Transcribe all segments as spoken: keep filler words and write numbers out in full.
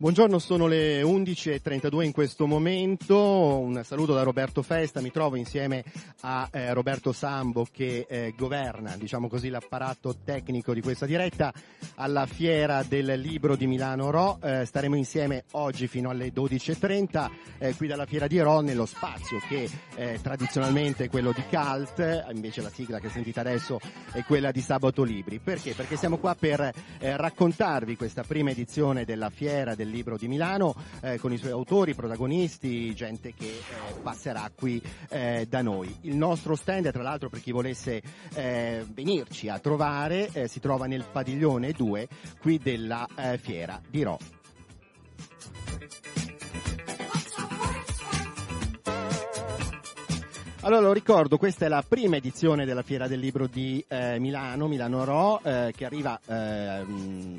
Buongiorno, sono le undici e trentadue in questo momento, un saluto da Roberto Festa, mi trovo insieme a eh, Roberto Sambo che eh, governa, diciamo così, l'apparato tecnico di questa diretta alla Fiera del Libro di Milano Rho, eh, staremo insieme oggi fino alle dodici e trenta eh, qui dalla Fiera di Rho, nello spazio che eh, tradizionalmente è quello di Cult, invece la sigla che sentite adesso è quella di Sabato Libri. Perché? Perché siamo qua per eh, raccontarvi questa prima edizione della Fiera del Libro di Milano eh, con i suoi autori, protagonisti, gente che eh, passerà qui eh, da noi. Il nostro stand, tra l'altro, per chi volesse eh, venirci a trovare, eh, si trova nel Padiglione due qui della eh, Fiera di Rho. Allora, lo ricordo, questa è la prima edizione della Fiera del Libro di eh, Milano, Milano Rho, eh, che arriva eh,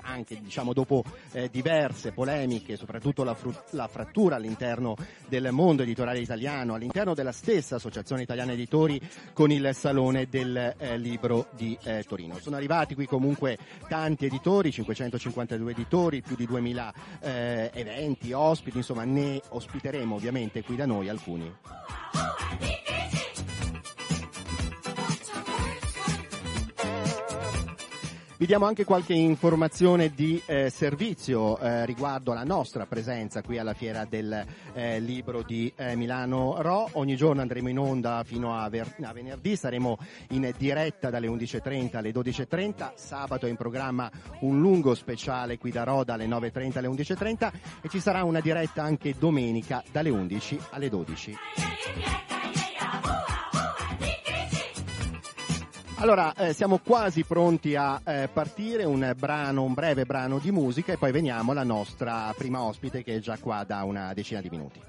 anche, diciamo, dopo eh, diverse polemiche, soprattutto la, fru- la frattura all'interno del mondo editoriale italiano, all'interno della stessa Associazione Italiana Editori con il Salone del eh, Libro di eh, Torino. Sono arrivati qui comunque tanti editori, cinquecentocinquantadue editori, più di duemila eh, eventi, ospiti, insomma ne ospiteremo ovviamente qui da noi alcuni. Vi diamo anche qualche informazione di eh, servizio eh, riguardo alla nostra presenza qui alla Fiera del eh, Libro di eh, Milano Rho. Ogni giorno andremo in onda fino a, ver- a venerdì, saremo in diretta dalle undici e trenta alle dodici e trenta, sabato è in programma un lungo speciale qui da Rho dalle nove e trenta alle undici e trenta e ci sarà una diretta anche domenica dalle undici alle dodici. Allora, eh, siamo quasi pronti a eh, partire, un brano, un breve brano di musica e poi veniamo alla nostra prima ospite che è già qua da una decina di minuti.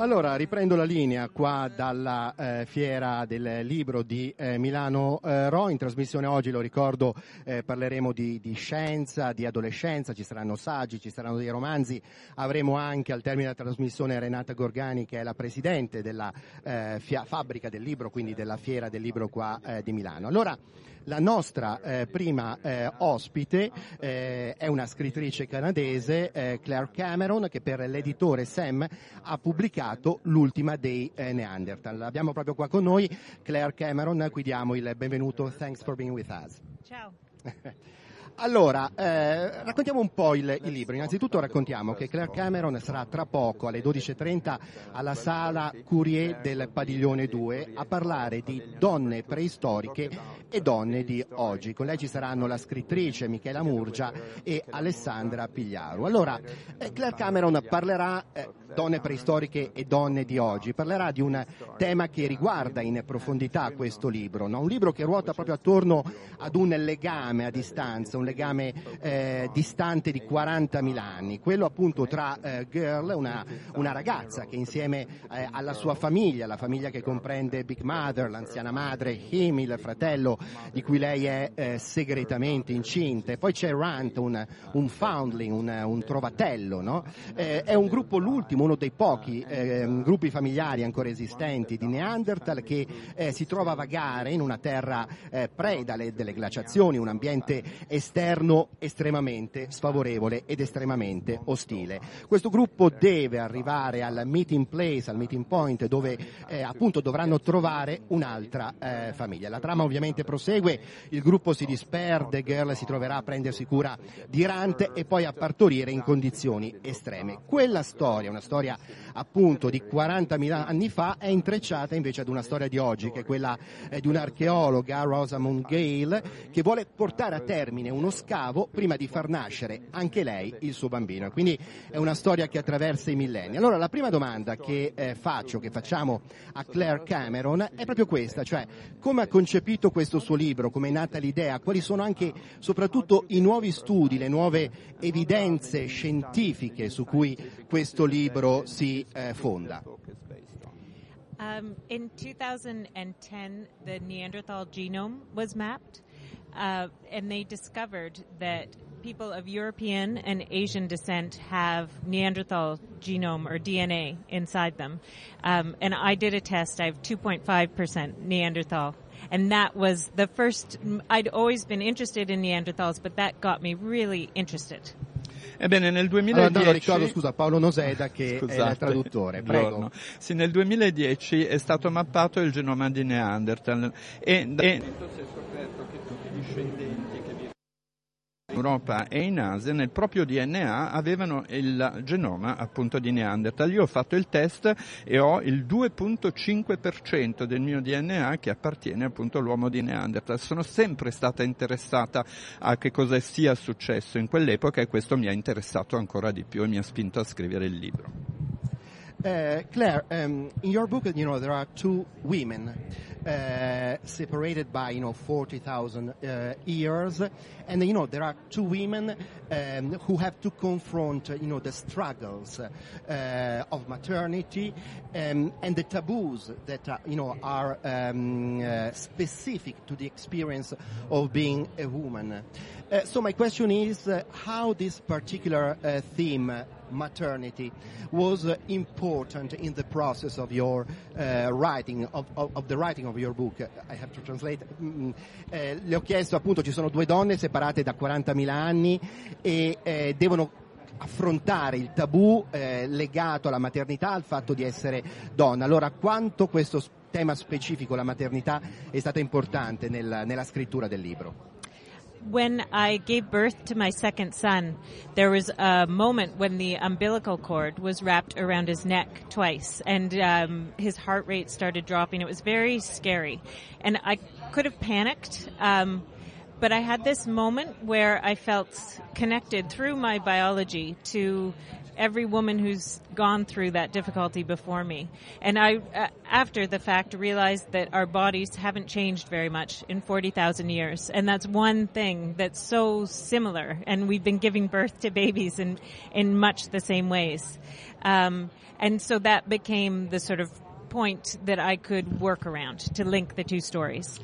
Allora, riprendo la linea qua dalla eh, Fiera del Libro di eh, Milano eh, Rho. In trasmissione oggi, lo ricordo, eh, parleremo di, di scienza, di adolescenza, ci saranno saggi, ci saranno dei romanzi. Avremo anche al termine della trasmissione Renata Gorgani, che è la presidente della eh, fia, fabbrica del libro, quindi della Fiera del Libro qua eh, di Milano. Allora, la nostra eh, prima eh, ospite eh, è una scrittrice canadese, eh, Claire Cameron, che per l'editore Sam ha pubblicato L'ultima dei eh, Neanderthal. L'abbiamo proprio qua con noi, Claire Cameron, qui diamo il benvenuto. Thanks for being with us. Ciao. Allora, eh, raccontiamo un po' il, il libro. Innanzitutto raccontiamo che Claire Cameron sarà tra poco alle dodici e trenta alla Sala Curier del Padiglione due a parlare di donne preistoriche e donne di oggi. Con lei ci saranno la scrittrice Michela Murgia e Alessandra Pigliaru. Allora, eh, Claire Cameron parlerà eh, donne preistoriche e donne di oggi, parlerà di un tema che riguarda in profondità questo libro, no? Un libro che ruota proprio attorno ad un legame a distanza, un legame eh, distante di quarantamila anni, quello appunto tra eh, Girl, una, una ragazza che insieme eh, alla sua famiglia, la famiglia che comprende Big Mother, l'anziana madre, Him, il fratello di cui lei è eh, segretamente incinta, e poi c'è Runt, un, un foundling, un, un trovatello, no? Eh, è un gruppo, l'ultimo, uno dei pochi eh, gruppi familiari ancora esistenti di Neanderthal, che eh, si trova a vagare in una terra eh, preda delle glaciazioni, un ambiente esterno estremamente sfavorevole ed estremamente ostile. Questo gruppo deve arrivare al meeting place, al meeting point, dove eh, appunto dovranno trovare un'altra eh, famiglia. La trama ovviamente prosegue, il gruppo si disperde, Girl si troverà a prendersi cura di Runt e poi a partorire in condizioni estreme. Quella storia, una storia appunto di quarantamila anni fa, è intrecciata invece ad una storia di oggi, che è quella di un'archeologa, Rosamund Gale, che vuole portare a termine uno scavo prima di far nascere anche lei il suo bambino, e quindi è una storia che attraversa i millenni. Allora, la prima domanda che eh, faccio, che facciamo a Claire Cameron è proprio questa, cioè come ha concepito questo suo libro, come è nata l'idea, quali sono anche soprattutto i nuovi studi, le nuove evidenze scientifiche su cui questo libro libro si eh, fonda. Um, in two thousand ten, the Neanderthal genome was mapped, uh, and they discovered that people of European and Asian descent have Neanderthal genome or D N A inside them. Um, and I did a test. I have two point five percent Neanderthal. And that was the first, I'd always been interested in Neanderthals, but that got me really interested. Ebbene, nel duemiladieci... Allora, no, ricordo, scusa, Paolo Noseda che Scusate, è il traduttore, prego. Sì, nel duemiladieci è stato mappato il genoma di Neanderthal e, e... si è scoperto che tutti i discendenti che vivono in Europa e in Asia nel proprio D N A avevano il genoma appunto di Neanderthal. Io ho fatto il test e ho il due virgola cinque percento del mio D N A che appartiene appunto all'uomo di Neanderthal. Sono sempre stata interessata a che cosa sia successo in quell'epoca, e questo mi ha interessato ancora di più e mi ha spinto a scrivere il libro. Uh, Claire, um, in your book, you know, there are two women uh, separated by, you know, forty thousand uh, years, and you know there are two women um, who have to confront, you know, the struggles uh, of maternity um, and the taboos that are, you know, are um, uh, specific to the experience of being a woman. Uh, so my question is, uh, how this particular uh, theme, maternity, was uh, important in the process of your uh, writing, of, of, of the writing of your book. I have to translate. Mm, eh, le ho chiesto, appunto, ci sono due donne separate da quarantamila anni e eh, devono affrontare il tabù eh, legato alla maternità, al fatto di essere donna. Allora, quanto questo tema specifico, la maternità, è stato importante nel, nella scrittura del libro? When I gave birth to my second son, there was a moment when the umbilical cord was wrapped around his neck twice, and um, his heart rate started dropping. It was very scary, and I could have panicked, um, but I had this moment where I felt connected through my biology to every woman who's gone through that difficulty before me. And I, uh, after the fact, realized that our bodies haven't changed very much in forty thousand years. And that's one thing that's so similar. And we've been giving birth to babies in, in much the same ways. Um, and so that became the sort of point that I could work around to link the two stories.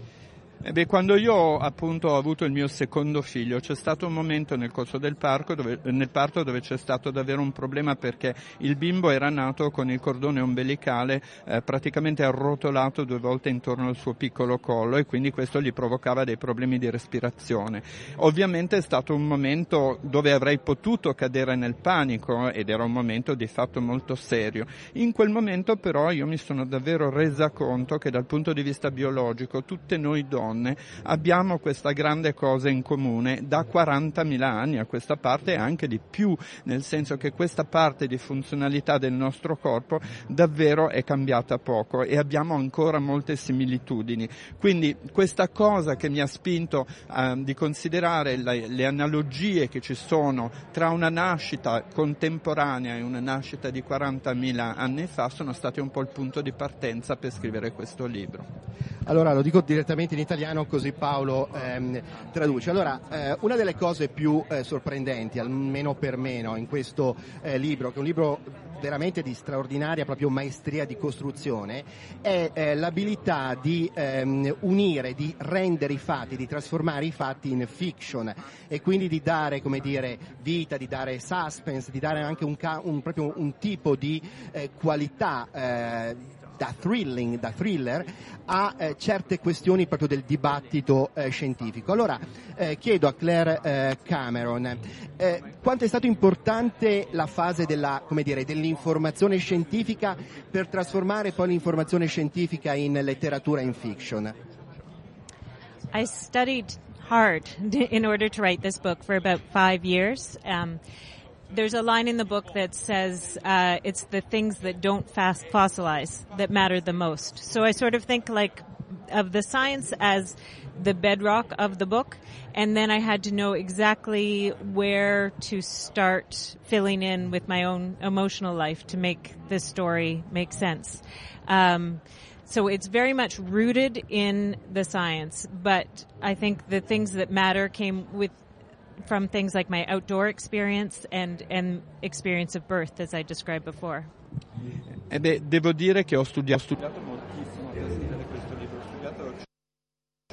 Eh beh, quando io appunto ho avuto il mio secondo figlio c'è stato un momento nel corso del parto dove, nel parto dove c'è stato davvero un problema, perché il bimbo era nato con il cordone ombelicale eh, praticamente arrotolato due volte intorno al suo piccolo collo, e quindi questo gli provocava dei problemi di respirazione. Ovviamente è stato un momento dove avrei potuto cadere nel panico, ed era un momento di fatto molto serio. In quel momento però io mi sono davvero resa conto che dal punto di vista biologico tutte noi donne abbiamo questa grande cosa in comune da quarantamila anni a questa parte, e anche di più, nel senso che questa parte di funzionalità del nostro corpo davvero è cambiata poco e abbiamo ancora molte similitudini. Quindi questa cosa che mi ha spinto eh, di considerare le, le analogie che ci sono tra una nascita contemporanea e una nascita di quarantamila anni fa sono state un po' il punto di partenza per scrivere questo libro. Allora lo dico direttamente in italiano, così Paolo ehm, traduce. Allora, eh, una delle cose più eh, sorprendenti, almeno per me, no, in questo eh, libro, che è un libro veramente di straordinaria proprio maestria di costruzione, è eh, l'abilità di ehm, unire, di rendere i fatti, di trasformare i fatti in fiction, e quindi di dare, come dire, vita, di dare suspense, di dare anche un, ca- un proprio un tipo di eh, qualità eh, da thrilling, da thriller, a eh, certe questioni proprio del dibattito eh, scientifico. Allora eh, chiedo a Claire eh, Cameron eh, quanto è stato importante la fase della, come dire, dell'informazione scientifica per trasformare poi l'informazione scientifica in letteratura, in fiction. I studied hard in order to write this book for about five years. Um, There's a line in the book that says uh it's the things that don't fast fossilize that matter the most. So I sort of think like of the science as the bedrock of the book, and then I had to know exactly where to start filling in with my own emotional life to make this story make sense. Um So it's very much rooted in the science, but I think the things that matter came with from things like my outdoor experience and, and experience of birth, as I described before. Eh beh, devo dire che ho studiato, studiato moltissimo per scrivere questo libro, ho studiato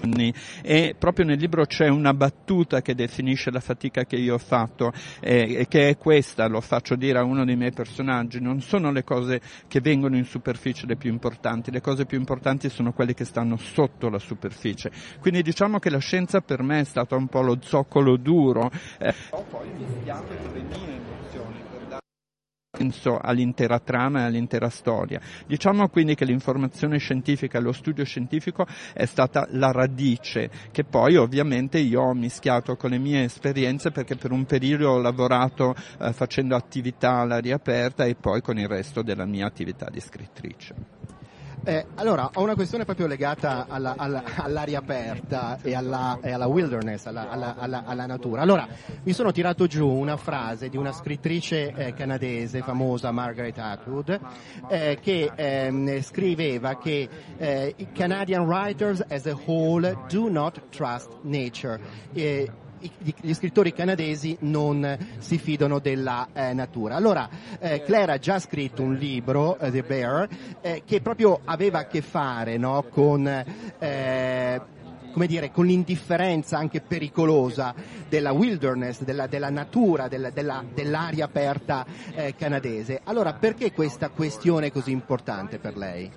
anni, e proprio nel libro c'è una battuta che definisce la fatica che io ho fatto, eh, che è questa, lo faccio dire a uno dei miei personaggi: non sono le cose che vengono in superficie le più importanti, le cose più importanti sono quelle che stanno sotto la superficie. Quindi diciamo che la scienza per me è stata un po' lo zoccolo duro, eh, poi mischiato con le mie emozioni per dare senso all'intera trama e all'intera storia. Diciamo quindi che l'informazione scientifica, lo studio scientifico è stata la radice, che poi ovviamente io ho mischiato con le mie esperienze, perché per un periodo ho lavorato eh, facendo attività all'aria aperta e poi con il resto della mia attività di scrittrice. Eh, allora, ho una questione proprio legata alla, alla, all'aria aperta e alla, e alla wilderness, alla, alla, alla, alla natura. Allora, mi sono tirato giù una frase di una scrittrice eh, canadese famosa, Margaret Atwood, eh, che eh, scriveva che eh, i Canadian writers as a whole do not trust nature. Eh, Gli scrittori canadesi non si fidano della eh, natura. Allora, eh, Claire ha già scritto un libro, eh, The Bear, eh, che proprio aveva a che fare, no, con... Eh, come dire, con l'indifferenza anche pericolosa della wilderness, della, della natura, della, della, dell'aria aperta eh, canadese. Allora, perché questa questione è così importante per lei?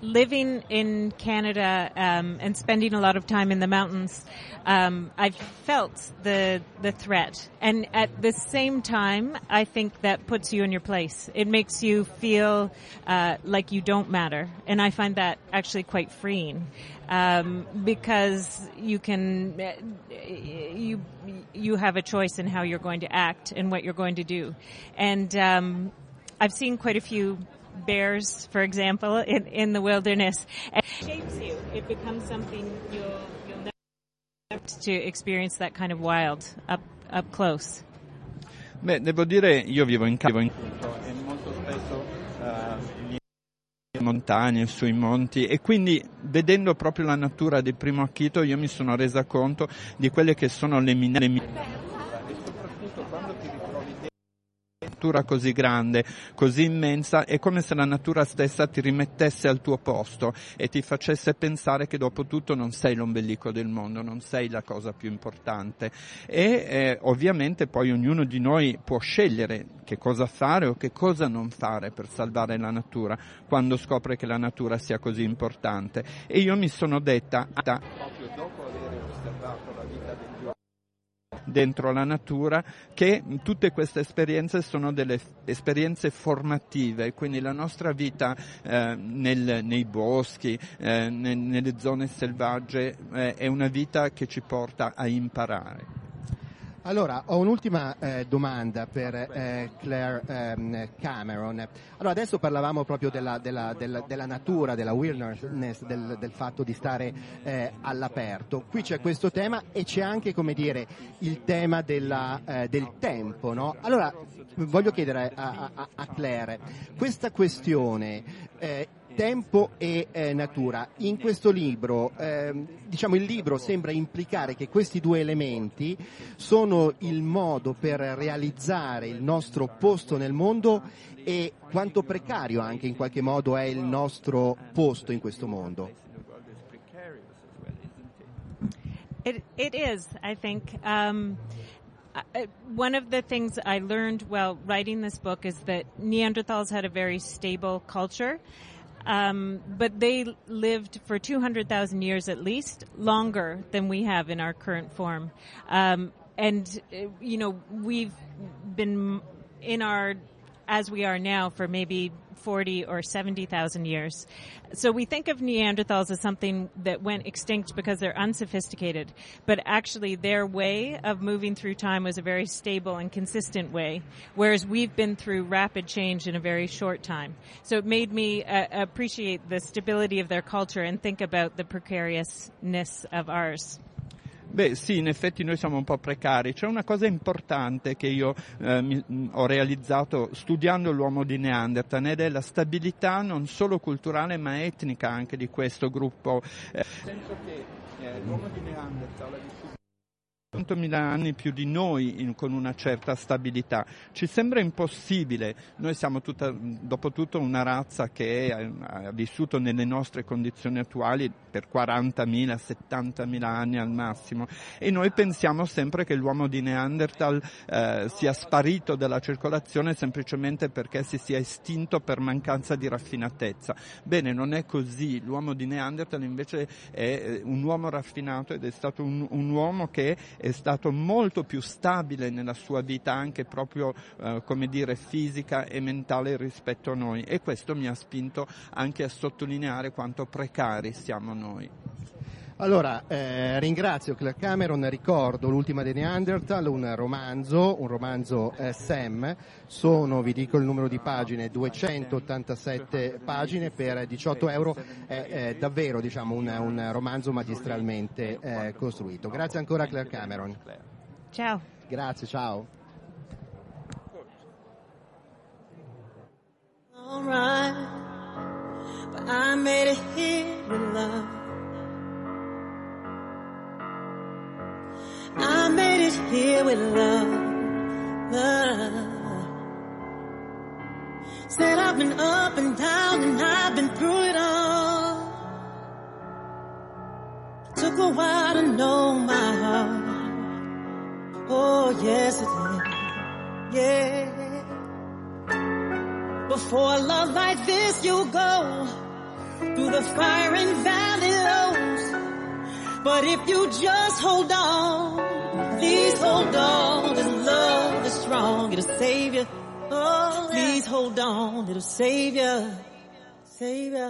Living in Canada um, and spending a lot of time in the mountains, um, I've felt the the threat, and at the same time, I think that puts you in your place. It makes you feel uh, like you don't matter, and I find that actually quite freeing, um, because you can you you have a choice in how you're going to act and what you're going to do, and um, I've seen quite a few bears, for example, in, in the wilderness. It shapes you. It becomes something you'll, you'll never have to experience, that kind of wild up, up close. Beh, devo dire, io vivo in campo. E molto spesso uh, gli... montagne, sui monti, e quindi vedendo proprio la natura del primo acchito io mi sono resa conto di quelle che sono le mine. Min- e soprattutto quando ti ritrovi te- una natura così grande, così immensa, è come se la natura stessa ti rimettesse al tuo posto e ti facesse pensare che dopo tutto non sei l'ombelico del mondo, non sei la cosa più importante. E eh, ovviamente poi ognuno di noi può scegliere che cosa fare o che cosa non fare per salvare la natura, quando scopre che la natura sia così importante. E io mi sono detta, proprio dopo aver osservato la vita degli uomini dentro la natura, che tutte queste esperienze sono delle esperienze formative, quindi la nostra vita eh, nel, nei boschi, eh, nel, nelle zone selvagge eh, è una vita che ci porta a imparare. Allora, ho un'ultima eh, domanda per eh, Claire ehm, Cameron. Allora, adesso parlavamo proprio della, della, della, della natura, della wilderness, del, del fatto di stare eh, all'aperto. Qui c'è questo tema e c'è anche, come dire, il tema della, eh, del tempo, no? Allora, voglio chiedere a, a, a Claire, questa questione... Eh, tempo e eh, natura. In questo libro, eh, diciamo, il libro sembra implicare che questi due elementi sono il modo per realizzare il nostro posto nel mondo e quanto precario anche in qualche modo è il nostro posto in questo mondo. It, it is, I think. Um... One of the things I learned while writing this book is that Neanderthals had a very stable culture, um, but they lived for two hundred thousand years at least, longer than we have in our current form. Um, and, you know, we've been in our, as we are now, for maybe forty or seventy thousand years. So we think of Neanderthals as something that went extinct because they're unsophisticated, but actually their way of moving through time was a very stable and consistent way, whereas we've been through rapid change in a very short time. So it made me uh, appreciate the stability of their culture and think about the precariousness of ours. Beh sì, in effetti noi siamo un po' precari. C'è una cosa importante che io eh, mi, ho realizzato studiando l'uomo di Neanderthal, ed è la stabilità non solo culturale ma etnica anche di questo gruppo. Eh, Penso che eh, l'uomo di Neanderthal ha vissuto ottomilaanni più di noi in, con una certa stabilità. Ci sembra impossibile, noi siamo tutta, dopo tutto una razza che ha, ha vissuto nelle nostre condizioni attuali per quarantamila, settantamila anni al massimo, e noi pensiamo sempre che l'uomo di Neanderthal eh, sia sparito dalla circolazione semplicemente perché si sia estinto per mancanza di raffinatezza. Bene, non è così, l'uomo di Neanderthal invece è un uomo raffinato ed è stato un, un uomo che è stato molto più stabile nella sua vita, anche proprio eh, come dire fisica e mentale, rispetto a noi, e questo mi ha spinto anche a sottolineare quanto precari siamo noi. Allora, eh, ringrazio Claire Cameron, ricordo L'ultima dei Neanderthal, un romanzo, un romanzo eh, Sam, sono, vi dico il numero di pagine, duecentottantasette pagine per diciotto euro, è eh, eh, davvero diciamo un, un romanzo magistralmente eh, costruito. Grazie ancora a Claire Cameron. Ciao. Grazie, ciao. All right, but I made it here with love. I made it here with love, love. Said I've been up and down and I've been through it all. Took a while to know my heart. Oh, yes it did, yeah. Before a love like this you go through the fire and valley lows. But if you just hold on, please hold on, this love is strong, it'll save you. Oh, please hold on, it'll save you, save you.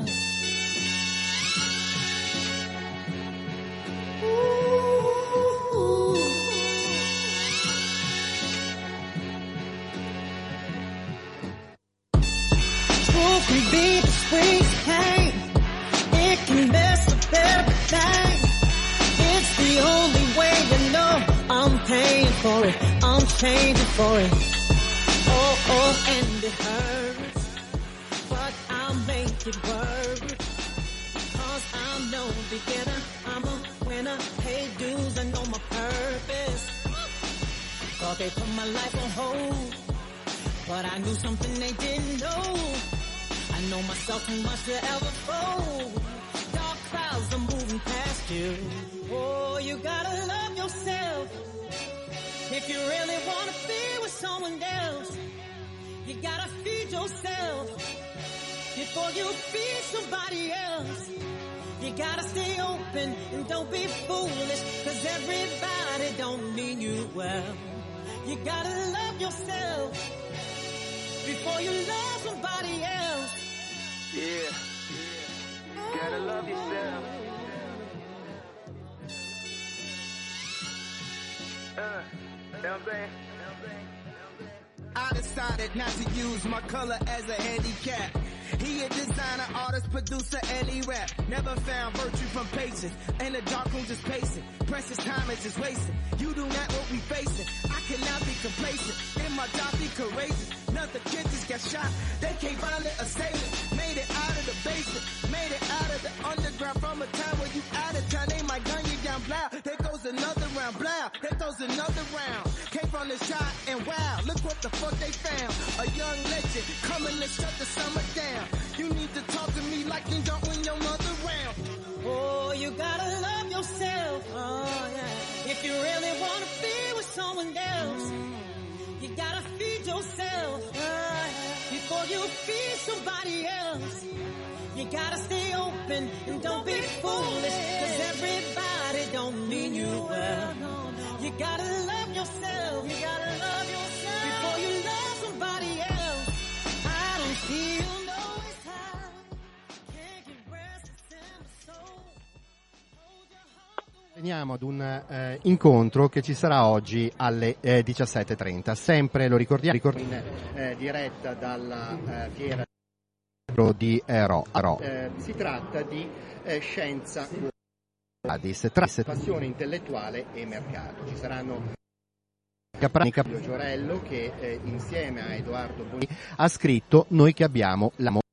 Truth can be the sweetest pain, it can mess up everything. The only way you know I'm paying for it, I'm changing for it. Oh, oh, and it hurts, but I'll make it work. Cause I'm no beginner, I'm a winner. Pay dues, I know my purpose. Thought they put my life on hold, but I knew something they didn't know. I know myself too much to ever fold. Dark clouds are moving past you. Oh, you gotta love yourself. If you really want to be with someone else, you gotta feed yourself. Before you feed somebody else, you gotta stay open and don't be foolish, cause everybody don't mean you well. You gotta love yourself before you love somebody else. Yeah, yeah. You gotta love yourself. Uh. I decided not to use my color as a handicap. He a designer, artist, producer, and he rap. Never found virtue from patience, and the dark room just pacing. Precious time is just wasted. You do not what we facing. I cannot be complacent. In my job, be courageous. Another kid just got shot. They can't violate a sailor. Made it out of the basement. Made it out of the underground. From a time where you out of town, they might gun you down. Blow. There goes another round. Blow. There goes another round. Came from the shot and wow, look what the fuck they found. A young legend coming to shut the summer down. You need to talk to me like you don't win your mother round. Oh, you gotta love yourself. Oh, yeah. If you really want to be with someone else, you gotta feed yourself. Oh, yeah. Before you feed somebody else, you gotta stay open and don't be foolish. Cause everybody don't mean you well. You gotta love yourself. You gotta love yourself. Before you love somebody else, I don't feel. Veniamo ad un eh, incontro che ci sarà oggi alle eh, diciassette e trenta, sempre lo ricordiamo, ricordiamo in eh, diretta dalla eh, Fiera del Libro di eh, Rho. Eh, si tratta di eh, Scienza Quo Vadis, tra passione intellettuale e mercato. Ci saranno Capranica Fiorello che eh, insieme a Edoardo Boni ha scritto Noi che abbiamo l'amore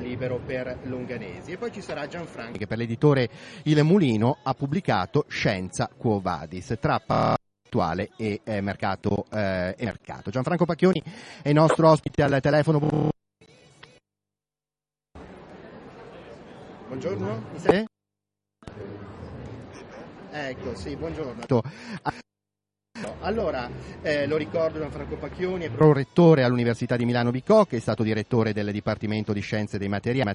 libero per Longanesi, e poi ci sarà Gianfranco che per l'editore Il Mulino ha pubblicato Scienza Quo Vadis, tra attuale e eh, mercato eh, e mercato. Gianfranco Pacchioni è il nostro ospite al telefono. Buongiorno. Mi sei? Ecco, sì, buongiorno. Allora, eh, lo ricordo, Gianfranco Pacchioni è prorettore all'Università di Milano Bicocca, che è stato direttore del Dipartimento di Scienze dei Materiali,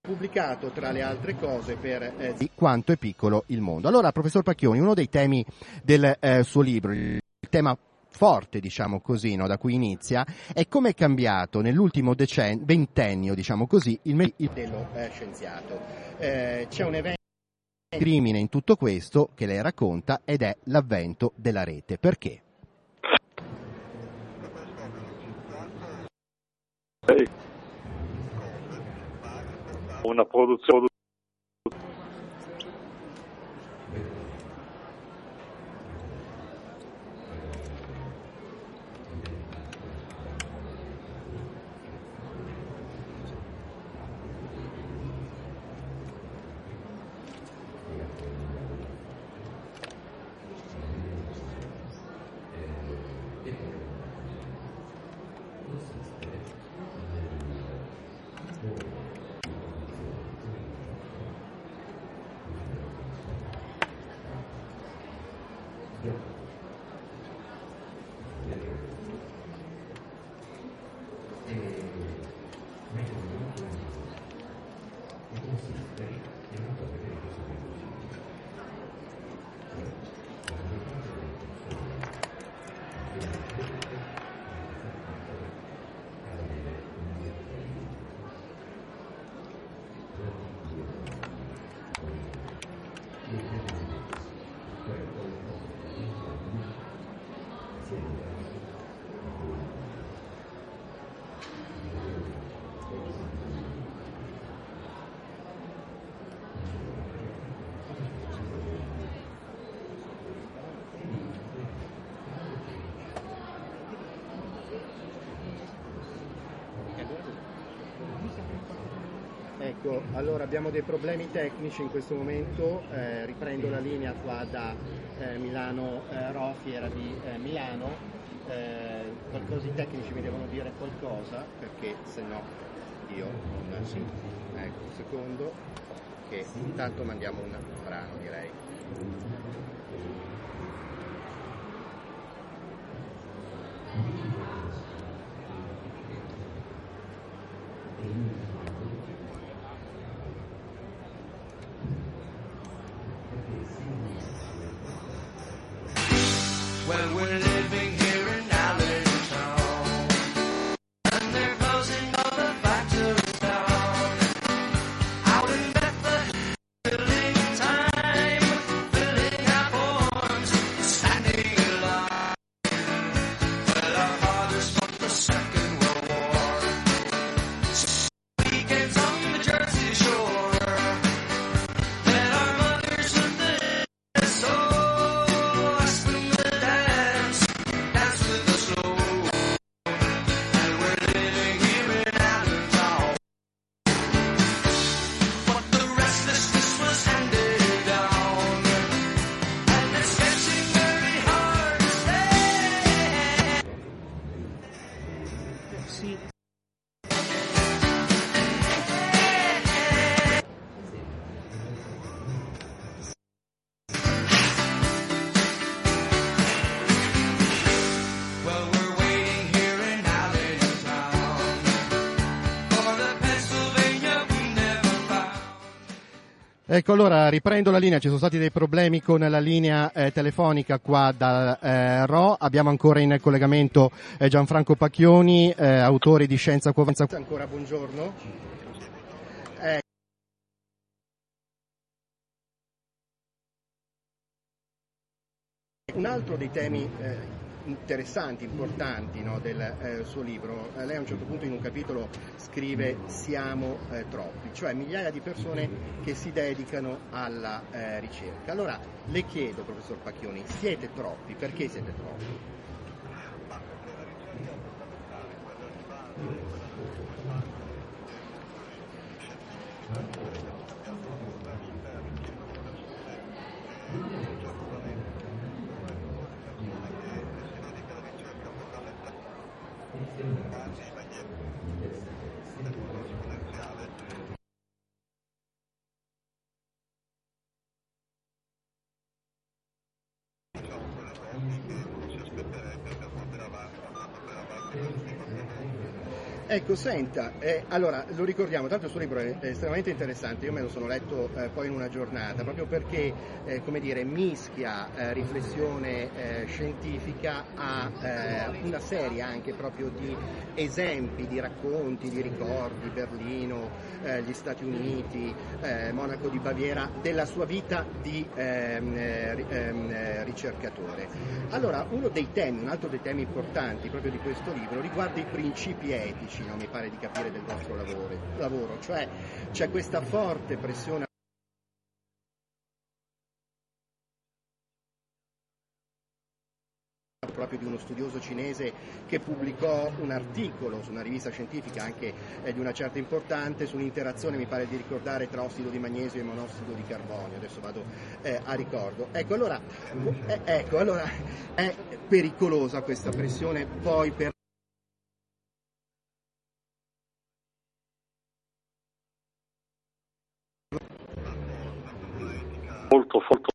pubblicato tra le altre cose per eh, di Quanto è piccolo il mondo. Allora, professor Pacchioni, uno dei temi del eh, suo libro, il tema forte, diciamo così, no, da cui inizia, è come è cambiato nell'ultimo decennio, ventennio, diciamo così, il merito dello eh, scienziato. Eh, c'è un evento crimine in tutto questo che lei racconta, ed è l'avvento della rete. Perché? Una produzione Ecco, allora abbiamo dei problemi tecnici in questo momento, eh, riprendo la linea qua da eh, Milano eh, Rho, Fiera di eh, Milano, eh, qualcosa, i tecnici mi devono dire qualcosa perché se no io non sì. Ecco, un secondo, che intanto mandiamo un brano direi. Well, we're living here in Allentown, and they're closing all the factories down. Out in Bethlehem, filling time, filling our horns, standing in line. Well, our fathers fought the Second World War, so weekends on the Jersey Shore, then our mothers with the soul. Ecco, allora riprendo la linea, ci sono stati dei problemi con la linea eh, telefonica qua da eh, Rho, abbiamo ancora in collegamento eh, Gianfranco Pacchioni, eh, autore di Scienza Quo Vadis. Ancora buongiorno. Eh. Un altro dei temi eh... interessanti, importanti, no, del eh, suo libro. Eh, lei a un certo punto in un capitolo scrive siamo eh, troppi, cioè migliaia di persone che si dedicano alla eh, ricerca. Allora le chiedo, professor Pacchioni, siete troppi? Perché siete troppi? Ecco, senta, eh, allora lo ricordiamo, tanto il suo libro è, è estremamente interessante, io me lo sono letto eh, poi in una giornata, proprio perché eh, come dire, mischia eh, riflessione eh, scientifica a eh, una serie anche proprio di esempi, di racconti, di ricordi, Berlino, eh, gli Stati Uniti, eh, Monaco di Baviera, della sua vita di ehm, ehm, ricercatore. Allora, uno dei temi, un altro dei temi importanti proprio di questo libro riguarda i principi etici. No, mi pare di capire del vostro lavoro, lavoro, cioè c'è questa forte pressione proprio di uno studioso cinese che pubblicò un articolo su una rivista scientifica anche eh, di una certa importanza sull'interazione, mi pare di ricordare, tra ossido di magnesio e monossido di carbonio, adesso vado eh, a ricordo. Ecco, allora, eh, ecco, allora è pericolosa questa pressione poi per molto molto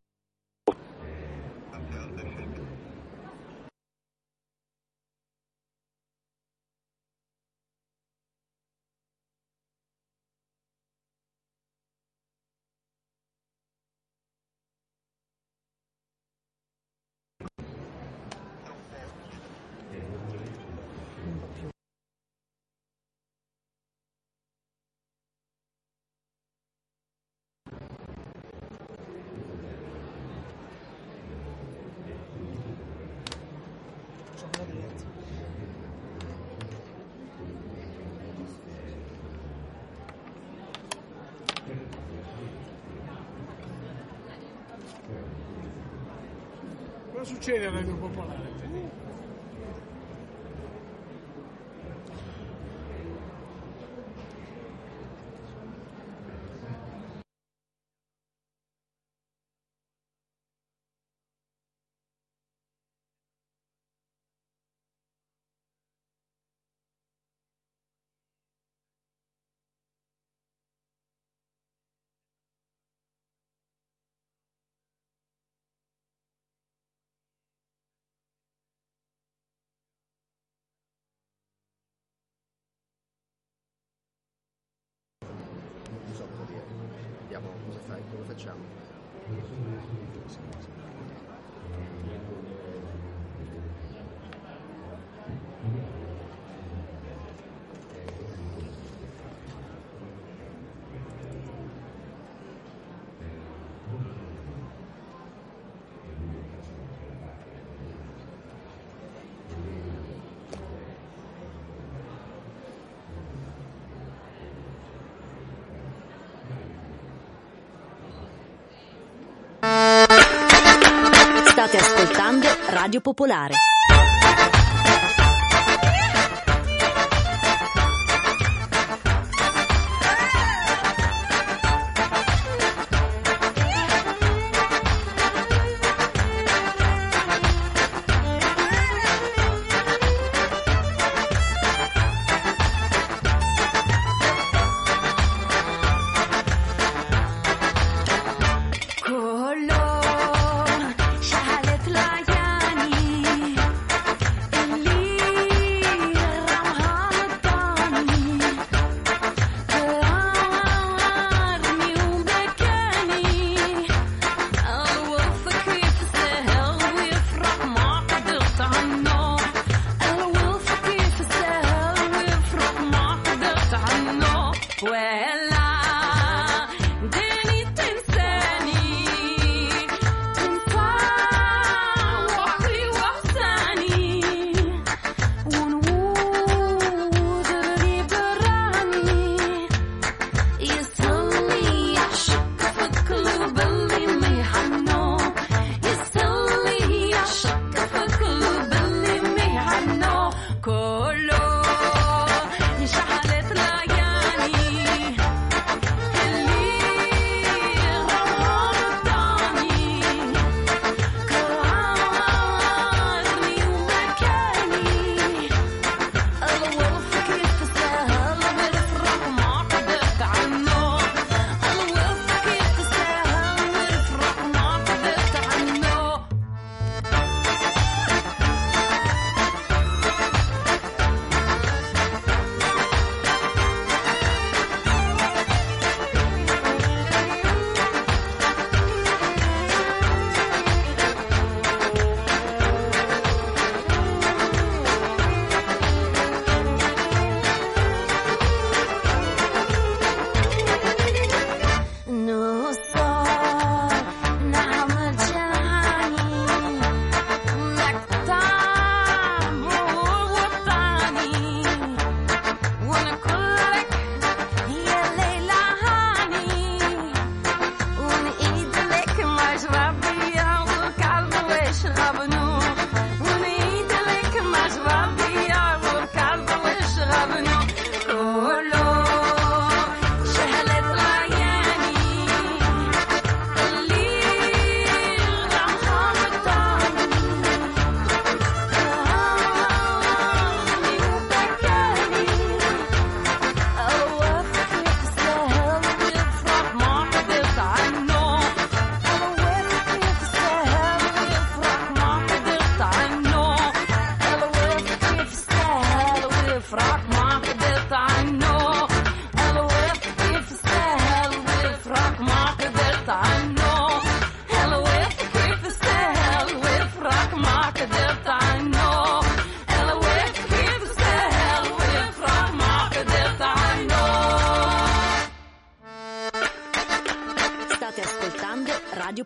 cosa succede a Radio Popolare? cosa fai, cosa facciamo? State ascoltando Radio Popolare.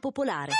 Popolare.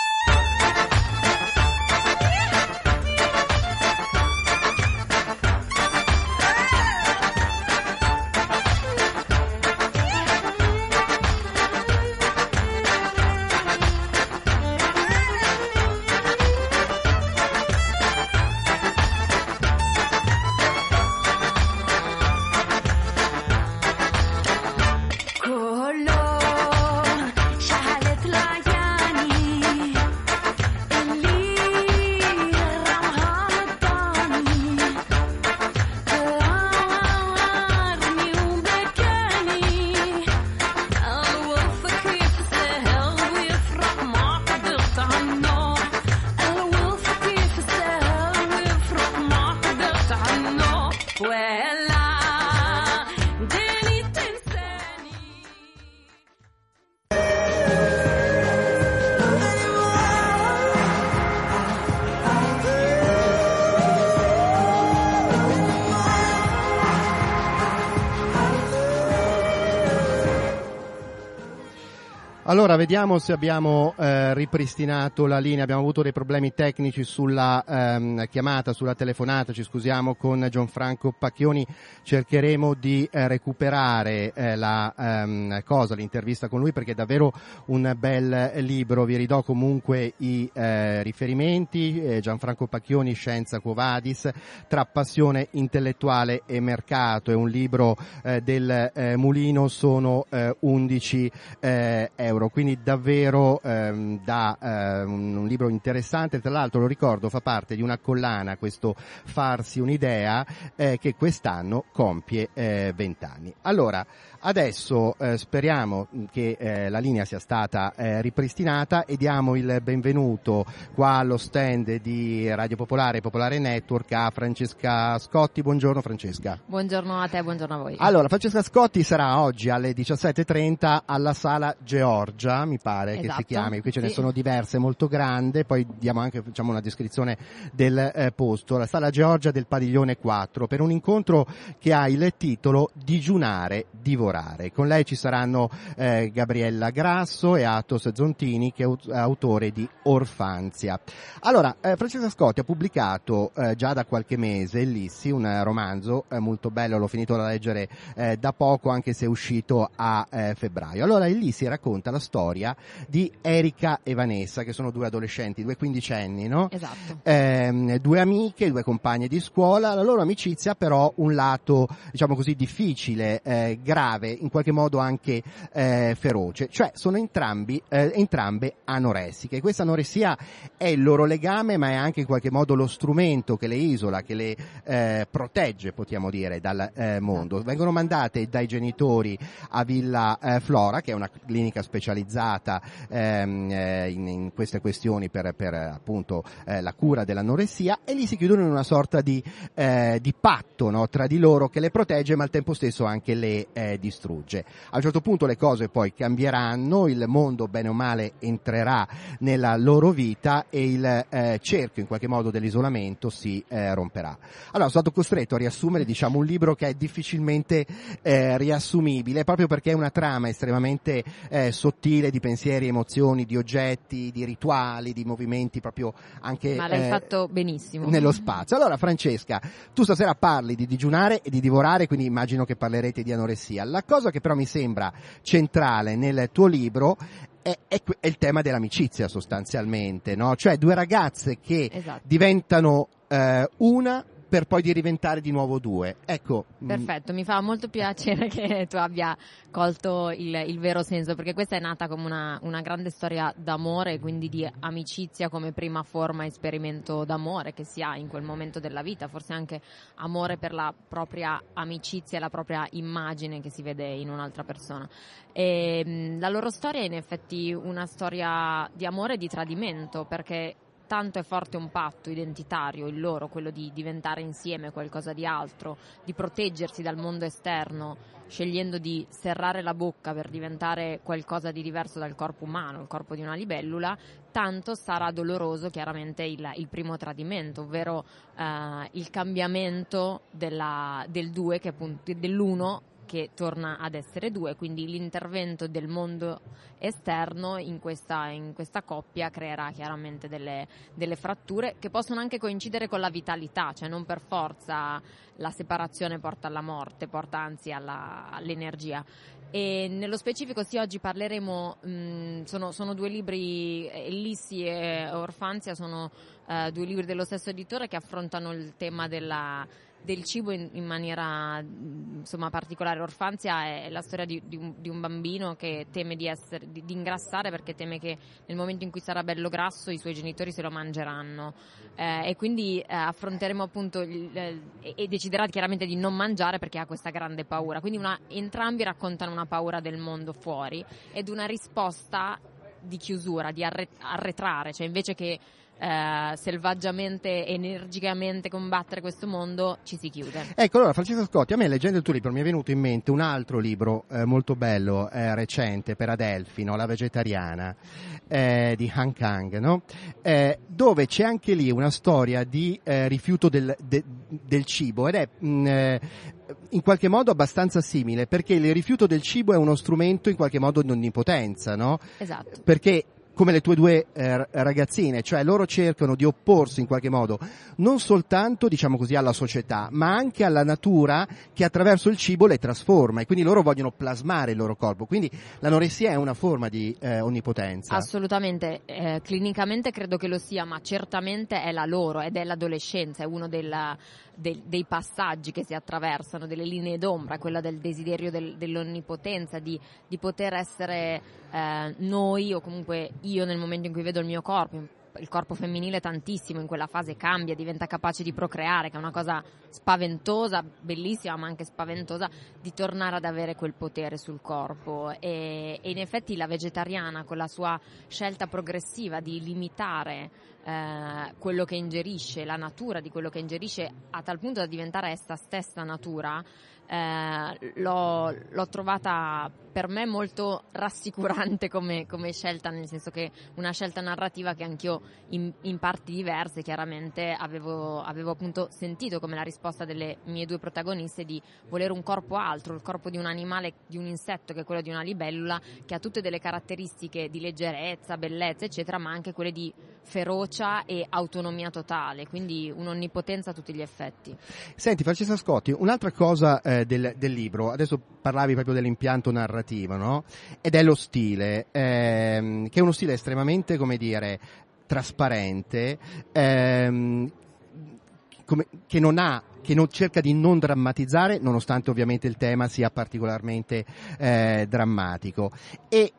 Allora, vediamo se abbiamo eh, ripristinato la linea. Abbiamo avuto dei problemi tecnici sulla ehm, chiamata, sulla telefonata, ci scusiamo con Gianfranco Pacchioni. Cercheremo di eh, recuperare eh, la ehm, cosa, l'intervista con lui, perché è davvero un bel libro. Vi ridò comunque i eh, riferimenti. Eh, Gianfranco Pacchioni, Scienza Quo Vadis, tra passione intellettuale e mercato. È un libro eh, del eh, Mulino, sono eh, undici eh, euro. Quindi davvero ehm, da eh, un, un libro interessante, tra l'altro lo ricordo fa parte di una collana, questo Farsi un'idea, eh, che quest'anno compie vent'anni. Eh, allora, adesso eh, speriamo che eh, la linea sia stata eh, ripristinata e diamo il benvenuto qua allo stand di Radio Popolare e Popolare Network a Francesca Scotti. Buongiorno Francesca. Buongiorno a te, buongiorno a voi. Allora, Francesca Scotti sarà oggi alle diciassette e trenta alla Sala Georgia, mi pare, esatto, che si chiami, qui ce ne sì. sono diverse, molto grande, poi diamo anche, facciamo una descrizione del eh, posto, la Sala Georgia del Padiglione quattro, per un incontro che ha il titolo Digiunare Divorare. Con lei ci saranno eh, Gabriella Grasso e Atos Zontini, che è autore di Orfanzia. Allora, eh, Francesca Scotti ha pubblicato eh, già da qualche mese Elissi, un romanzo eh, molto bello, l'ho finito da leggere eh, da poco, anche se è uscito a eh, febbraio. Allora Elissi racconta la storia di Erika e Vanessa, che sono due adolescenti, due quindicenni, no? Esatto. Eh, due amiche, due compagne di scuola. La loro amicizia però un lato, diciamo così, difficile, eh, grave, in qualche modo anche eh, feroce, cioè sono entrambi, eh, entrambe anoressiche. Questa anoressia è il loro legame, ma è anche in qualche modo lo strumento che le isola, che le eh, protegge, potremmo dire, dal eh, mondo. Vengono mandate dai genitori a Villa eh, Flora, che è una clinica specializzata ehm, in, in queste questioni per, per appunto eh, la cura dell'anoressia, e lì si chiudono in una sorta di, eh, di patto, no, tra di loro, che le protegge ma al tempo stesso anche le eh, distrugge. A un certo punto le cose poi cambieranno, il mondo bene o male entrerà nella loro vita e il eh, cerchio in qualche modo dell'isolamento si eh, romperà. Allora, sono stato costretto a riassumere, diciamo, un libro che è difficilmente eh, riassumibile, proprio perché è una trama estremamente eh, sottile, di pensieri, emozioni, di oggetti, di rituali, di movimenti, proprio anche ma l'hai eh, fatto benissimo nello spazio. Allora Francesca, tu stasera parli di digiunare e di divorare, quindi immagino che parlerete di anoressia. La cosa che però mi sembra centrale nel tuo libro è, è, è il tema dell'amicizia, sostanzialmente, no? Cioè due ragazze che, esatto, diventano eh, una per poi di diventare di nuovo due. Ecco. Perfetto, mi fa molto piacere che tu abbia colto il, il vero senso, perché questa è nata come una, una grande storia d'amore, quindi di amicizia come prima forma e esperimento d'amore che si ha in quel momento della vita, forse anche amore per la propria amicizia e la propria immagine che si vede in un'altra persona. E la loro storia è in effetti una storia di amore e di tradimento, perché tanto è forte un patto identitario, il loro, quello di diventare insieme qualcosa di altro, di proteggersi dal mondo esterno, scegliendo di serrare la bocca per diventare qualcosa di diverso dal corpo umano, il corpo di una libellula. Tanto sarà doloroso chiaramente il, il primo tradimento, ovvero eh, il cambiamento della, del due, che appunto, dell'uno che torna ad essere due, quindi l'intervento del mondo esterno in questa, in questa coppia creerà chiaramente delle, delle fratture che possono anche coincidere con la vitalità, cioè non per forza la separazione porta alla morte, porta anzi alla, all'energia. E nello specifico sì, oggi parleremo, mh, sono, sono due libri, Elissi e Orfanzia, sono uh, due libri dello stesso editore che affrontano il tema della del cibo in, in maniera insomma particolare. Orfanzia è la storia di, di, un, di un bambino che teme di, essere, di, di ingrassare, perché teme che nel momento in cui sarà bello grasso i suoi genitori se lo mangeranno, eh, e quindi eh, affronteremo appunto il, eh, e deciderà chiaramente di non mangiare perché ha questa grande paura, quindi una, entrambi raccontano una paura del mondo fuori ed una risposta di chiusura, di arretrare, cioè invece che eh, selvaggiamente, energicamente combattere questo mondo, ci si chiude. Ecco, allora Francesca Scotti, a me leggendo il tuo libro mi è venuto in mente un altro libro eh, molto bello, eh, recente, per Adelphi, no? La vegetariana, eh, di Han Kang, no? Eh, dove c'è anche lì una storia di eh, rifiuto del, de, del cibo, ed è mh, eh, in qualche modo abbastanza simile, perché il rifiuto del cibo è uno strumento in qualche modo di onnipotenza, no? Esatto. Perché come le tue due eh, ragazzine, cioè loro cercano di opporsi in qualche modo non soltanto, diciamo così, alla società, ma anche alla natura che attraverso il cibo le trasforma, e quindi loro vogliono plasmare il loro corpo, quindi l'anoressia è una forma di eh, onnipotenza. Assolutamente, eh, clinicamente credo che lo sia, ma certamente è la loro, ed è l'adolescenza, è uno della, del, dei passaggi che si attraversano, delle linee d'ombra, quella del desiderio del, dell'onnipotenza, di, di poter essere eh, noi, o comunque io nel momento in cui vedo il mio corpo, il corpo femminile tantissimo in quella fase cambia, diventa capace di procreare, che è una cosa spaventosa, bellissima ma anche spaventosa, di tornare ad avere quel potere sul corpo. E, e in effetti la vegetariana, con la sua scelta progressiva di limitare eh, quello che ingerisce, la natura di quello che ingerisce, a tal punto da diventare essa stessa natura, Eh, l'ho, l'ho trovata per me molto rassicurante come, come scelta, nel senso che una scelta narrativa che anch'io in, in parti diverse chiaramente avevo, avevo appunto sentito come la risposta delle mie due protagoniste di volere un corpo altro, il corpo di un animale, di un insetto, che è quello di una libellula, che ha tutte delle caratteristiche di leggerezza, bellezza eccetera, ma anche quelle di ferocia e autonomia totale, quindi un'onnipotenza a tutti gli effetti. Senti Francesca Scotti, un'altra cosa eh... Del, del libro, adesso parlavi proprio dell'impianto narrativo, no? Ed è lo stile, ehm, che è uno stile estremamente, come dire, trasparente, ehm, come, che non ha, che non, cerca di non drammatizzare, nonostante ovviamente il tema sia particolarmente eh, drammatico. E,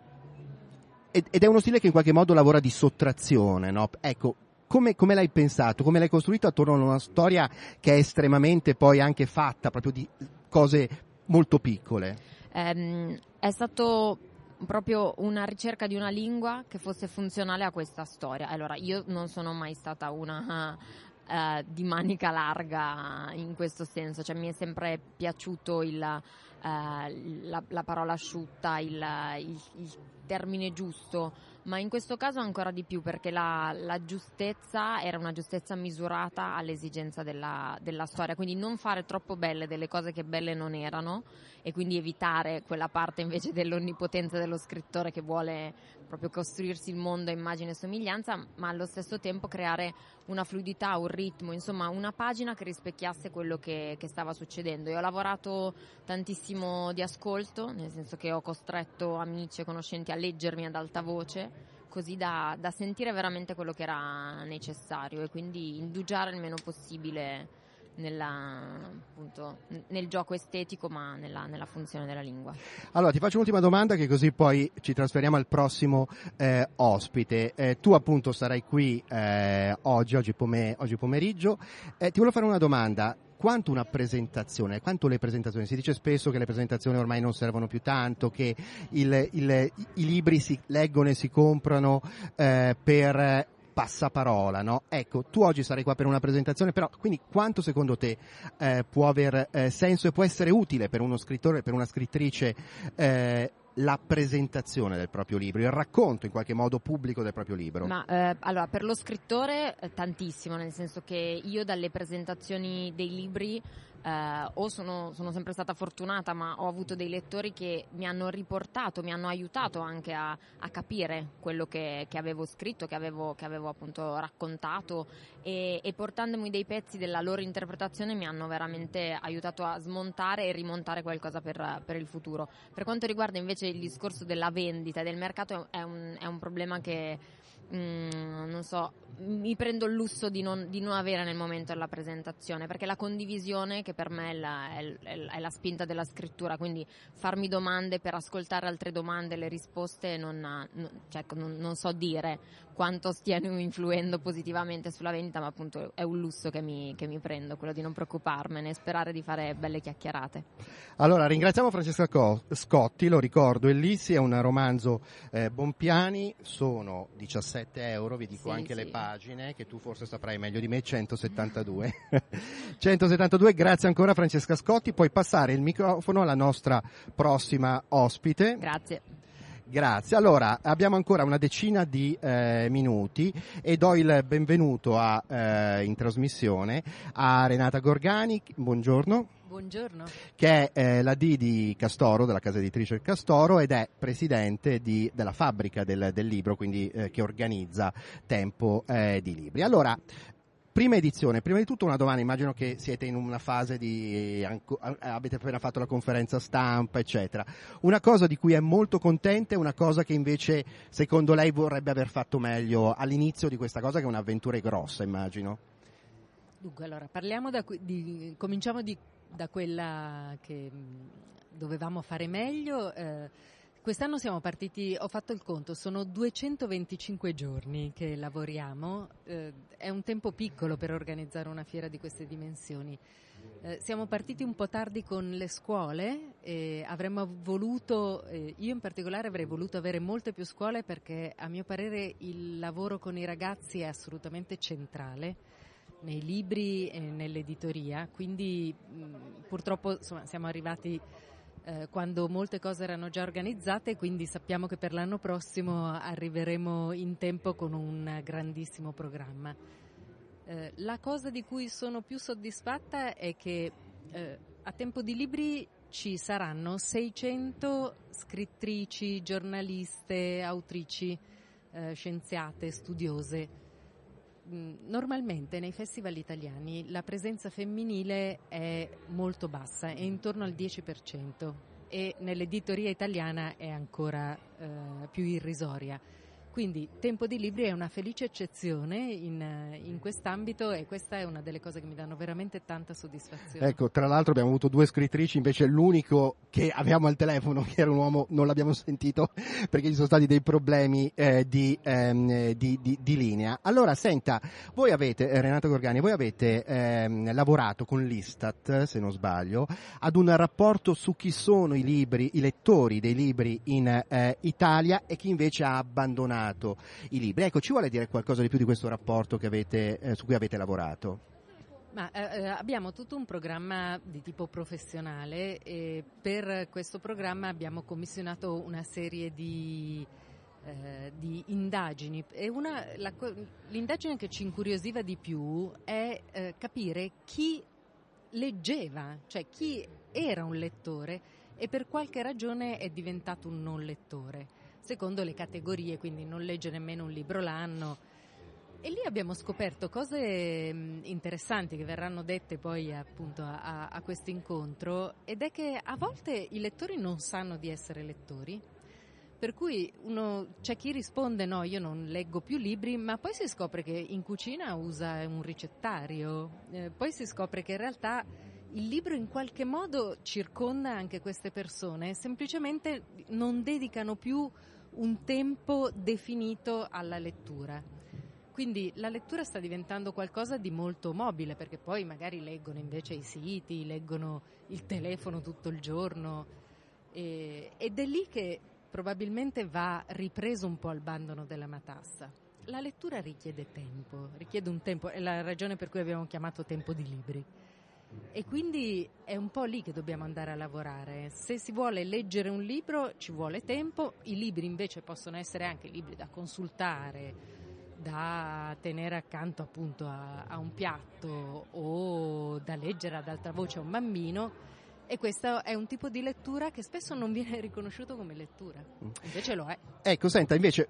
ed è uno stile che in qualche modo lavora di sottrazione, no? Ecco. Come, come l'hai pensato, come l'hai costruito attorno a una storia che è estremamente poi anche fatta proprio di cose molto piccole? Um, è stato proprio una ricerca di una lingua che fosse funzionale a questa storia. Allora, io non sono mai stata una uh, di manica larga in questo senso, cioè mi è sempre piaciuto il, uh, la, la parola asciutta, il, il, il termine giusto. Ma in questo caso ancora di più, perché la, la giustezza era una giustezza misurata all'esigenza della, della storia, quindi non fare troppo belle delle cose che belle non erano, e quindi evitare quella parte invece dell'onnipotenza dello scrittore che vuole proprio costruirsi il mondo a immagine e somiglianza, ma allo stesso tempo creare una fluidità, un ritmo, insomma una pagina che rispecchiasse quello che, che stava succedendo. E ho lavorato tantissimo di ascolto, nel senso che ho costretto amici e conoscenti a leggermi ad alta voce, così da, da sentire veramente quello che era necessario, e quindi indugiare il meno possibile nella, appunto, nel gioco estetico, ma nella, nella funzione della lingua. Allora ti faccio un'ultima domanda, che così poi ci trasferiamo al prossimo eh, ospite. Eh, tu appunto sarai qui eh, oggi, oggi, pome- oggi pomeriggio. Eh, ti volevo fare una domanda. Quanto una presentazione, quanto le presentazioni, si dice spesso che le presentazioni ormai non servono più tanto, che il, il, i libri si leggono e si comprano eh, per passaparola, no? Ecco, tu oggi sarai qua per una presentazione, però quindi quanto secondo te eh, può aver eh, senso e può essere utile per uno scrittore, per una scrittrice, eh, la presentazione del proprio libro, il racconto in qualche modo pubblico del proprio libro? Ma eh, allora per lo scrittore eh, tantissimo, nel senso che io dalle presentazioni dei libri eh, o sono, sono sempre stata fortunata, ma ho avuto dei lettori che mi hanno riportato, mi hanno aiutato anche a, a capire quello che, che avevo scritto, che avevo, che avevo appunto raccontato, e, e portandomi dei pezzi della loro interpretazione mi hanno veramente aiutato a smontare e rimontare qualcosa per, per il futuro. Per quanto riguarda invece il discorso della vendita e del mercato, è un, è un problema che mm, non so, mi prendo il lusso di non, di non avere nel momento della presentazione, perché la condivisione, che per me è la, è, è la spinta della scrittura, quindi farmi domande per ascoltare altre domande, le risposte non, non, cioè, non, non so dire quanto stiano influendo positivamente sulla vendita, ma appunto è un lusso che mi, che mi prendo, quello di non preoccuparmene e sperare di fare belle chiacchierate. Allora ringraziamo Francesca Scotti, lo ricordo Elissi è un romanzo eh, Bompiani, sono diciassette sette euro, vi dico sì, anche sì. le pagine, che tu forse saprai meglio di me, centosettantadue. centosettantadue, grazie ancora Francesca Scotti, puoi passare il microfono alla nostra prossima ospite. Grazie. Grazie, allora abbiamo ancora una decina di eh, minuti e do il benvenuto a, eh, in trasmissione a Renata Gorgani, buongiorno. Buongiorno. Che è eh, la D di Castoro, della casa editrice Castoro, ed è presidente di, della fabbrica del, del libro, quindi eh, che organizza Tempo eh, di Libri. Allora, prima edizione, prima di tutto una domanda, immagino che siete in una fase di, avete appena fatto la conferenza stampa eccetera, una cosa di cui è molto contenta e una cosa che invece secondo lei vorrebbe aver fatto meglio all'inizio di questa cosa che è un'avventura grossa, immagino. Dunque allora parliamo da, di, cominciamo di, da quella che dovevamo fare meglio. eh, Quest'anno siamo partiti, ho fatto il conto, sono duecentoventicinque giorni che lavoriamo, eh, è un tempo piccolo per organizzare una fiera di queste dimensioni. Eh, siamo partiti un po' tardi con le scuole e avremmo voluto, eh, io in particolare avrei voluto avere molte più scuole perché a mio parere il lavoro con i ragazzi è assolutamente centrale nei libri e nell'editoria, quindi mh, purtroppo insomma, siamo arrivati quando molte cose erano già organizzate, quindi sappiamo che per l'anno prossimo arriveremo in tempo con un grandissimo programma. Eh, la cosa di cui sono più soddisfatta è che eh, a Tempo di Libri ci saranno seicento scrittrici, giornaliste, autrici, eh, scienziate, studiose. Normalmente nei festival italiani la presenza femminile è molto bassa, è intorno al dieci per cento e nell'editoria italiana è ancora eh, più irrisoria. Quindi Tempo di Libri è una felice eccezione in, in quest'ambito e questa è una delle cose che mi danno veramente tanta soddisfazione. Ecco, tra l'altro abbiamo avuto due scrittrici, invece l'unico che avevamo al telefono, che era un uomo, non l'abbiamo sentito perché ci sono stati dei problemi eh, di, ehm, di, di, di linea. Allora, senta, voi avete, Renata Gorgani, voi avete ehm, lavorato con l'Istat, se non sbaglio, ad un rapporto su chi sono i libri, i lettori dei libri in eh, Italia e chi invece ha abbandonato i libri. Ecco, ci vuole dire qualcosa di più di questo rapporto che avete, eh, su cui avete lavorato? Ma, eh, abbiamo tutto un programma di tipo professionale e per questo programma abbiamo commissionato una serie di, eh, di indagini e una, la, l'indagine che ci incuriosiva di più è eh, capire chi leggeva, cioè chi era un lettore e per qualche ragione è diventato un non lettore, secondo le categorie, quindi non legge nemmeno un libro l'anno. E lì abbiamo scoperto cose interessanti che verranno dette poi appunto a, a questo incontro, ed è che a volte i lettori non sanno di essere lettori, per cui uno, c'è chi risponde no, io non leggo più libri, ma poi si scopre che in cucina usa un ricettario, eh, poi si scopre che in realtà il libro in qualche modo circonda anche queste persone, semplicemente non dedicano più un tempo definito alla lettura. Quindi la lettura sta diventando qualcosa di molto mobile, perché poi magari leggono invece i siti, leggono il telefono tutto il giorno e, ed è lì che probabilmente va ripreso un po' il bandolo della matassa. La lettura richiede tempo, richiede un tempo, è la ragione per cui abbiamo chiamato Tempo di Libri. E quindi è un po' lì che dobbiamo andare a lavorare. Se si vuole leggere un libro ci vuole tempo, i libri invece possono essere anche libri da consultare, da tenere accanto appunto a, a un piatto o da leggere ad alta voce a un bambino, e questo è un tipo di lettura che spesso non viene riconosciuto come lettura, invece lo è. Ecco, senta, invece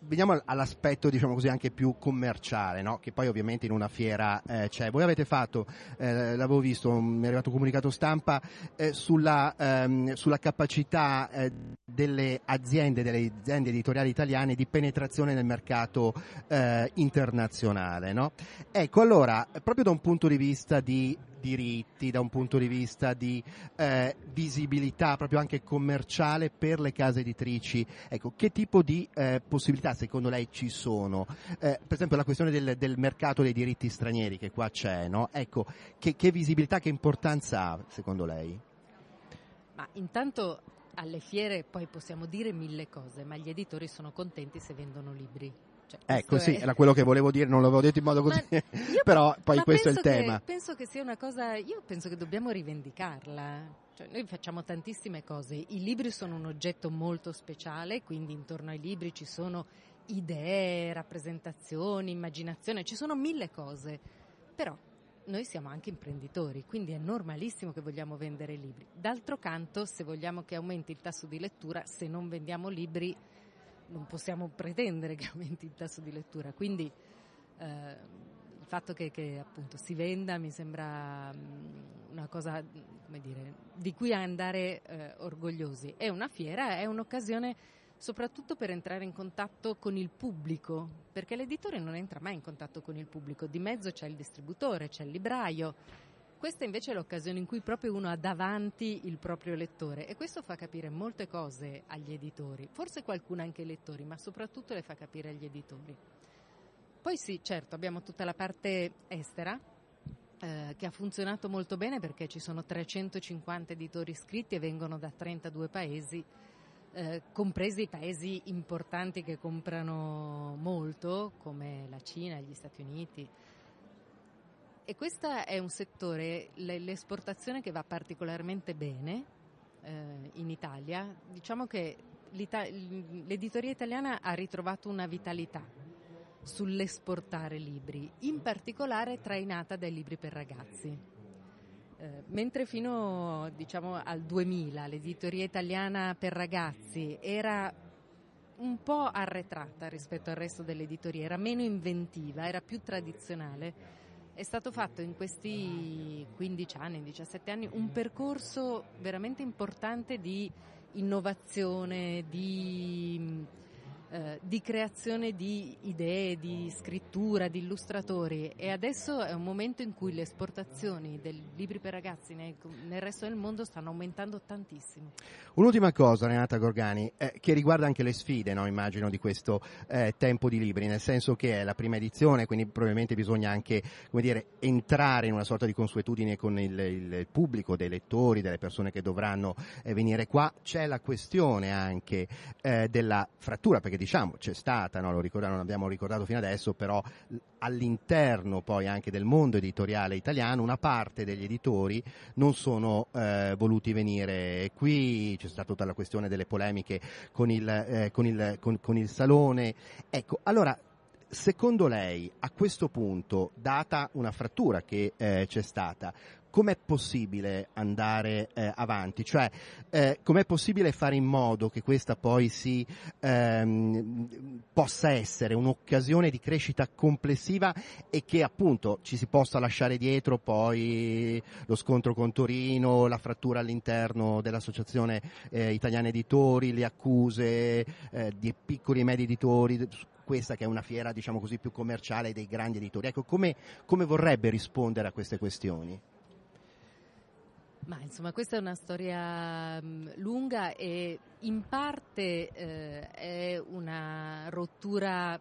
veniamo all'aspetto, diciamo così, anche più commerciale, no? Che poi ovviamente in una fiera eh, c'è. Voi avete fatto, eh, l'avevo visto, mi è arrivato un comunicato stampa eh, sulla, ehm, sulla capacità eh, delle aziende, delle aziende editoriali italiane di penetrazione nel mercato eh, internazionale, no? Ecco, allora, proprio da un punto di vista di diritti, da un punto di vista di eh, visibilità proprio anche commerciale per le case editrici, ecco, che tipo di eh, possibilità secondo lei ci sono? Eh, per esempio la questione del, del mercato dei diritti stranieri che qua c'è, no? Ecco, che, che visibilità, che importanza ha secondo lei? Ma intanto Alle fiere poi possiamo dire mille cose, ma gli editori sono contenti se vendono libri. Cioè, eh, così è... era quello che volevo dire, non l'avevo detto in modo così, io, però poi questo è il che, tema. Penso che sia una cosa, io penso che dobbiamo rivendicarla. Cioè, noi facciamo tantissime cose, i libri sono un oggetto molto speciale, quindi intorno ai libri ci sono idee, rappresentazioni, immaginazione, ci sono mille cose, però noi siamo anche imprenditori, quindi è normalissimo che vogliamo vendere libri. D'altro canto, se vogliamo che aumenti il tasso di lettura, se non vendiamo libri non possiamo pretendere che aumenti il tasso di lettura, quindi eh, il fatto che, che appunto si venda mi sembra mh, una cosa, come dire, di cui andare eh, orgogliosi. È una fiera, è un'occasione soprattutto per entrare in contatto con il pubblico, perché l'editore non entra mai in contatto con il pubblico, di mezzo c'è il distributore, c'è il libraio. Questa invece è l'occasione in cui proprio uno ha davanti il proprio lettore, e questo fa capire molte cose agli editori, forse qualcuna anche ai lettori, ma soprattutto le fa capire agli editori. Poi sì, certo, abbiamo tutta la parte estera eh, che ha funzionato molto bene, perché ci sono trecentocinquanta editori iscritti e vengono da trentadue paesi, eh, compresi i paesi importanti che comprano molto, come la Cina, gli Stati Uniti. E questo è un settore, l'esportazione, che va particolarmente bene eh, in Italia. Diciamo che l'editoria italiana ha ritrovato una vitalità sull'esportare libri, in particolare trainata dai libri per ragazzi. Eh, mentre fino, diciamo, al duemila l'editoria italiana per ragazzi era un po' arretrata rispetto al resto dell'editoria, era meno inventiva, era più tradizionale. È stato fatto in questi quindici anni, diciassette anni, un percorso veramente importante di innovazione, di, eh, di creazione di idee, di scrittura, di illustratori, e adesso è un momento in cui le esportazioni dei libri per ragazzi nel, nel resto del mondo stanno aumentando tantissimo. Un'ultima cosa, Renata Gorgani, eh, che riguarda anche le sfide, no, immagino, di questo eh, tempo di libri, nel senso che è la prima edizione, quindi probabilmente bisogna anche, come dire, entrare in una sorta di consuetudine con il, il pubblico, dei lettori, delle persone che dovranno eh, venire qua. C'è la questione anche eh, della frattura, perché diciamo c'è stata, no, lo ricordiamo, non abbiamo ricordato fino adesso, però all'interno poi anche del mondo editoriale italiano una parte degli editori non sono eh, voluti venire qui. C'è stata tutta la questione delle polemiche con il, eh, con il, con, con il salone. Ecco, allora, secondo lei, a questo punto, data una frattura che eh, c'è stata, com'è possibile andare eh, avanti? Cioè, eh, com'è possibile fare in modo che questa poi si ehm, possa essere un'occasione di crescita complessiva, e che appunto ci si possa lasciare dietro poi lo scontro con Torino, la frattura all'interno dell'Associazione eh, Italiana Editori, le accuse eh, di piccoli e medi editori, questa che è una fiera, diciamo così, più commerciale dei grandi editori. Ecco, come, come vorrebbe rispondere a queste questioni? Ma insomma, questa è una storia mh, lunga, e in parte eh, è una rottura,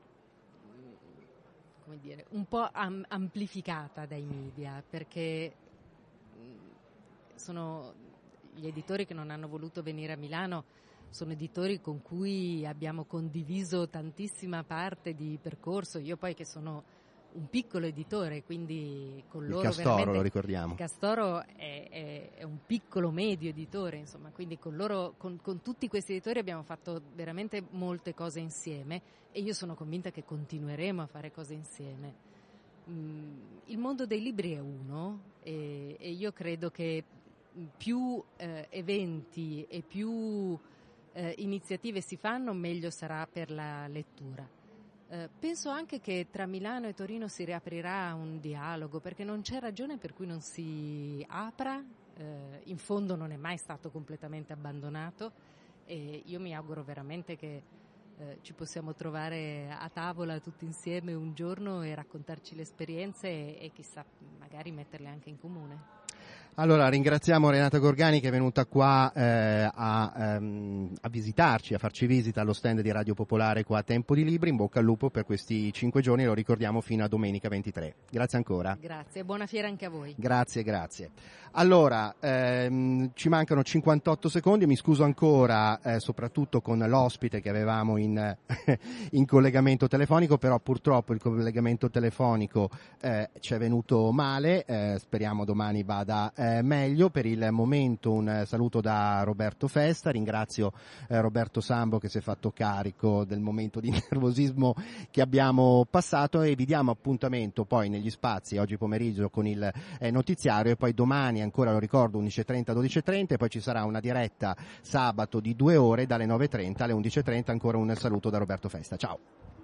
come dire, un po' am- amplificata dai media, perché mh, sono gli editori che non hanno voluto venire a Milano, sono editori con cui abbiamo condiviso tantissima parte di percorso. Io poi, che sono un piccolo editore, quindi con loro il Castoro, lo ricordiamo. Il Castoro è, è, è un piccolo medio editore, insomma, quindi con loro, con, con tutti questi editori abbiamo fatto veramente molte cose insieme, e io sono convinta che continueremo a fare cose insieme. Mm, il mondo dei libri è uno, e, e io credo che più eh, eventi e più eh, iniziative si fanno, meglio sarà per la lettura. Uh, penso anche che tra Milano e Torino si riaprirà un dialogo, perché non c'è ragione per cui non si apra, uh, in fondo non è mai stato completamente abbandonato, e io mi auguro veramente che uh, ci possiamo trovare a tavola tutti insieme un giorno e raccontarci le esperienze, e, e chissà, magari metterle anche in comune. Allora ringraziamo Renata Gorgani che è venuta qua eh, a, ehm, a visitarci, a farci visita allo stand di Radio Popolare qua a Tempo di Libri. In bocca al lupo per questi cinque giorni, lo ricordiamo fino a domenica ventitré. Grazie ancora. Grazie, buona fiera anche a voi. Grazie, grazie. Allora, ehm, ci mancano cinquantotto secondi, mi scuso ancora eh, soprattutto con l'ospite che avevamo in, in collegamento telefonico, però purtroppo il collegamento telefonico eh, ci è venuto male, eh, speriamo domani vada eh, Eh, meglio. Per il momento un saluto da Roberto Festa, ringrazio eh, Roberto Sambo che si è fatto carico del momento di nervosismo che abbiamo passato, e vi diamo appuntamento poi negli spazi oggi pomeriggio con il eh, notiziario, e poi domani ancora, lo ricordo, undici e trenta dodici e trenta, e poi ci sarà una diretta sabato di due ore dalle nove e trenta alle undici e trenta. Ancora un saluto da Roberto Festa, ciao.